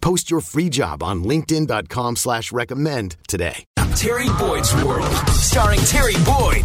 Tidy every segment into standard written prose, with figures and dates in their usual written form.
Post your free job on linkedin.com/recommend today. Terry Boyd's World, starring Terry Boyd.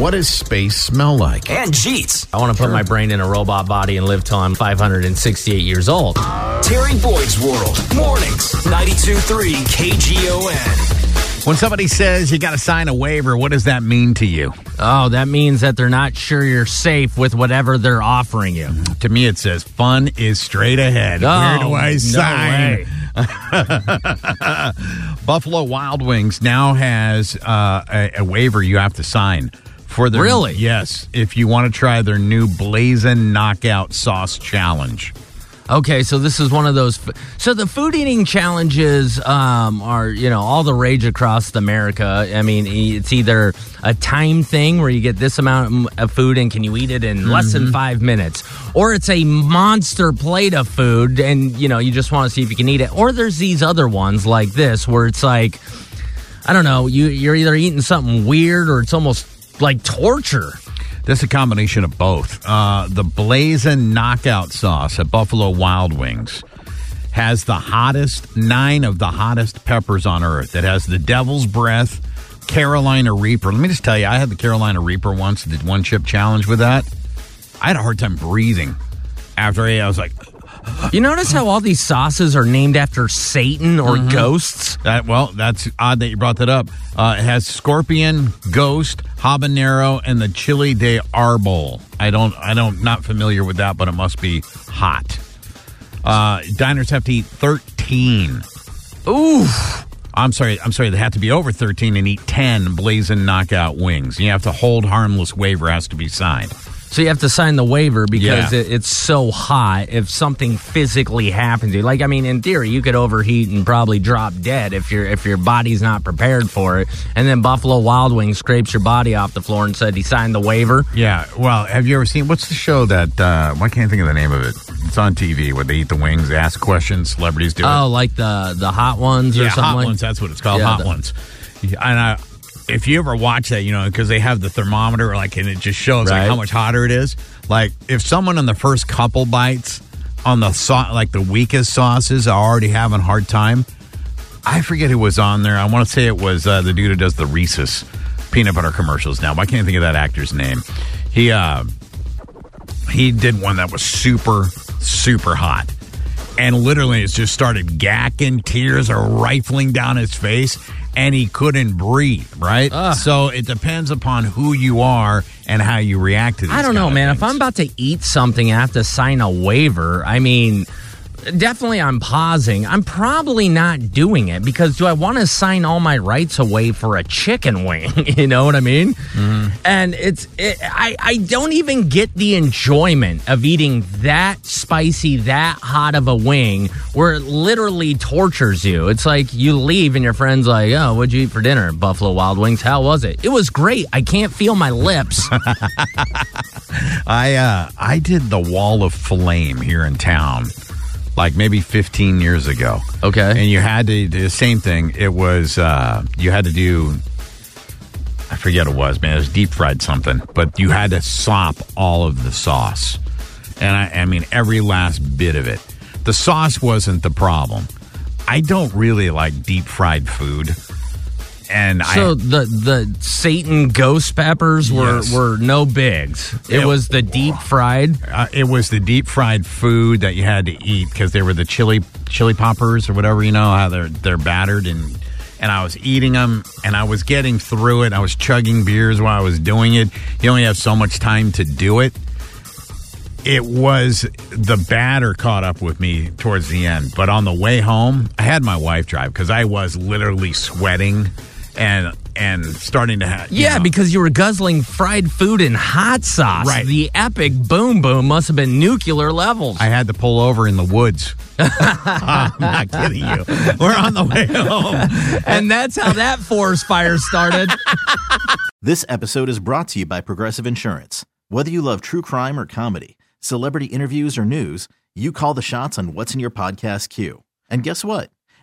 What does space smell like? And Jeets. I want to put my brain in a robot body and live till I'm 568 years old. Terry Boyd's World, mornings, 92.3 KGON. When somebody says you got to sign a waiver, what does that mean to you? Oh, that means that they're not sure you're safe with whatever they're offering you. To me, it says fun is straight ahead. Oh, where do I sign? No way. Buffalo Wild Wings now has a waiver you have to sign. Really? Yes. If you want to try their new Blazin' Knockout Sauce Challenge. Okay, so this is one of those. So the food eating challenges are, all the rage across America. I mean, it's either a time thing where you get this amount of food and can you eat it in less than 5 minutes, or it's a monster plate of food and, you just want to see if you can eat it. Or there's these other ones like this where it's like, I don't know, you're either eating something weird or it's almost like torture. This is a combination of both. The Blazin' Knockout Sauce at Buffalo Wild Wings has the hottest, 9 of the hottest peppers on earth. It has the Devil's Breath, Carolina Reaper. Let me just tell you, I had the Carolina Reaper once, did one chip challenge with that. I had a hard time breathing. After I was like... You notice how all these sauces are named after Satan or ghosts? That's odd that you brought that up. It has scorpion, ghost, habanero, and the chili de árbol. I don't, not familiar with that, but it must be hot. Diners have to eat 13. Oof. I'm sorry. They have to be over 13 and eat 10 Blazin' Knockout wings. You have to hold harmless waiver has to be signed. So you have to sign the waiver because it's so hot if something physically happened to you. Like, I mean, in theory, you could overheat and probably drop dead if your body's not prepared for it. And then Buffalo Wild Wings scrapes your body off the floor and said he signed the waiver. Yeah. Well, have you ever seen, what's the show that, I can't think of the name of it. It's on TV where they eat the wings, ask questions, celebrities do it. Oh, like the Hot Ones or something? Yeah, Hot Ones. That's what it's called, Hot Ones. And if you ever watch that, because they have the thermometer, and it just shows, how much hotter it is. Like, if someone on the first couple bites on the sauce, the weakest sauces are already having a hard time. I forget who was on there. I want to say it was the dude who does the Reese's peanut butter commercials now. But I can't think of that actor's name. He did one that was super, super hot. And literally, it just started gacking. Tears are rifling down his face. And he couldn't breathe, right? So it depends upon who you are and how you react to these. I don't know, man. If I'm about to eat something, I have to sign a waiver. I mean, definitely I'm pausing. I'm probably not doing it because do I want to sign all my rights away for a chicken wing? You know what I mean? Mm-hmm. And I don't even get the enjoyment of eating that spicy, that hot of a wing where it literally tortures you. It's like you leave and your friend's like, oh, what'd you eat for dinner? Buffalo Wild Wings. How was it? It was great. I can't feel my lips. I did the Wall of Flame here in town. Maybe 15 years ago. Okay. And you had to do the same thing. It was, you had to do, I forget what it was, man. It was deep fried something. But you had to slop all of the sauce. And I mean, every last bit of it. The sauce wasn't the problem. I don't really like deep fried food. And so the Satan ghost peppers were no bigs. It was the deep fried. It was the deep fried food that you had to eat because they were the chili poppers or whatever. How they're battered and and I was eating them, and I was getting through it. I was chugging beers while I was doing it. You only have so much time to do it. It was the batter caught up with me towards the end. But on the way home, I had my wife drive because I was literally sweating and starting to have... Yeah, because you were guzzling fried food and hot sauce. Right. The epic boom boom must have been nuclear levels. I had to pull over in the woods. I'm not kidding you. We're on the way home. And that's how that forest fire started. This episode is brought to you by Progressive Insurance. Whether you love true crime or comedy, celebrity interviews or news, you call the shots on what's in your podcast queue. And guess what?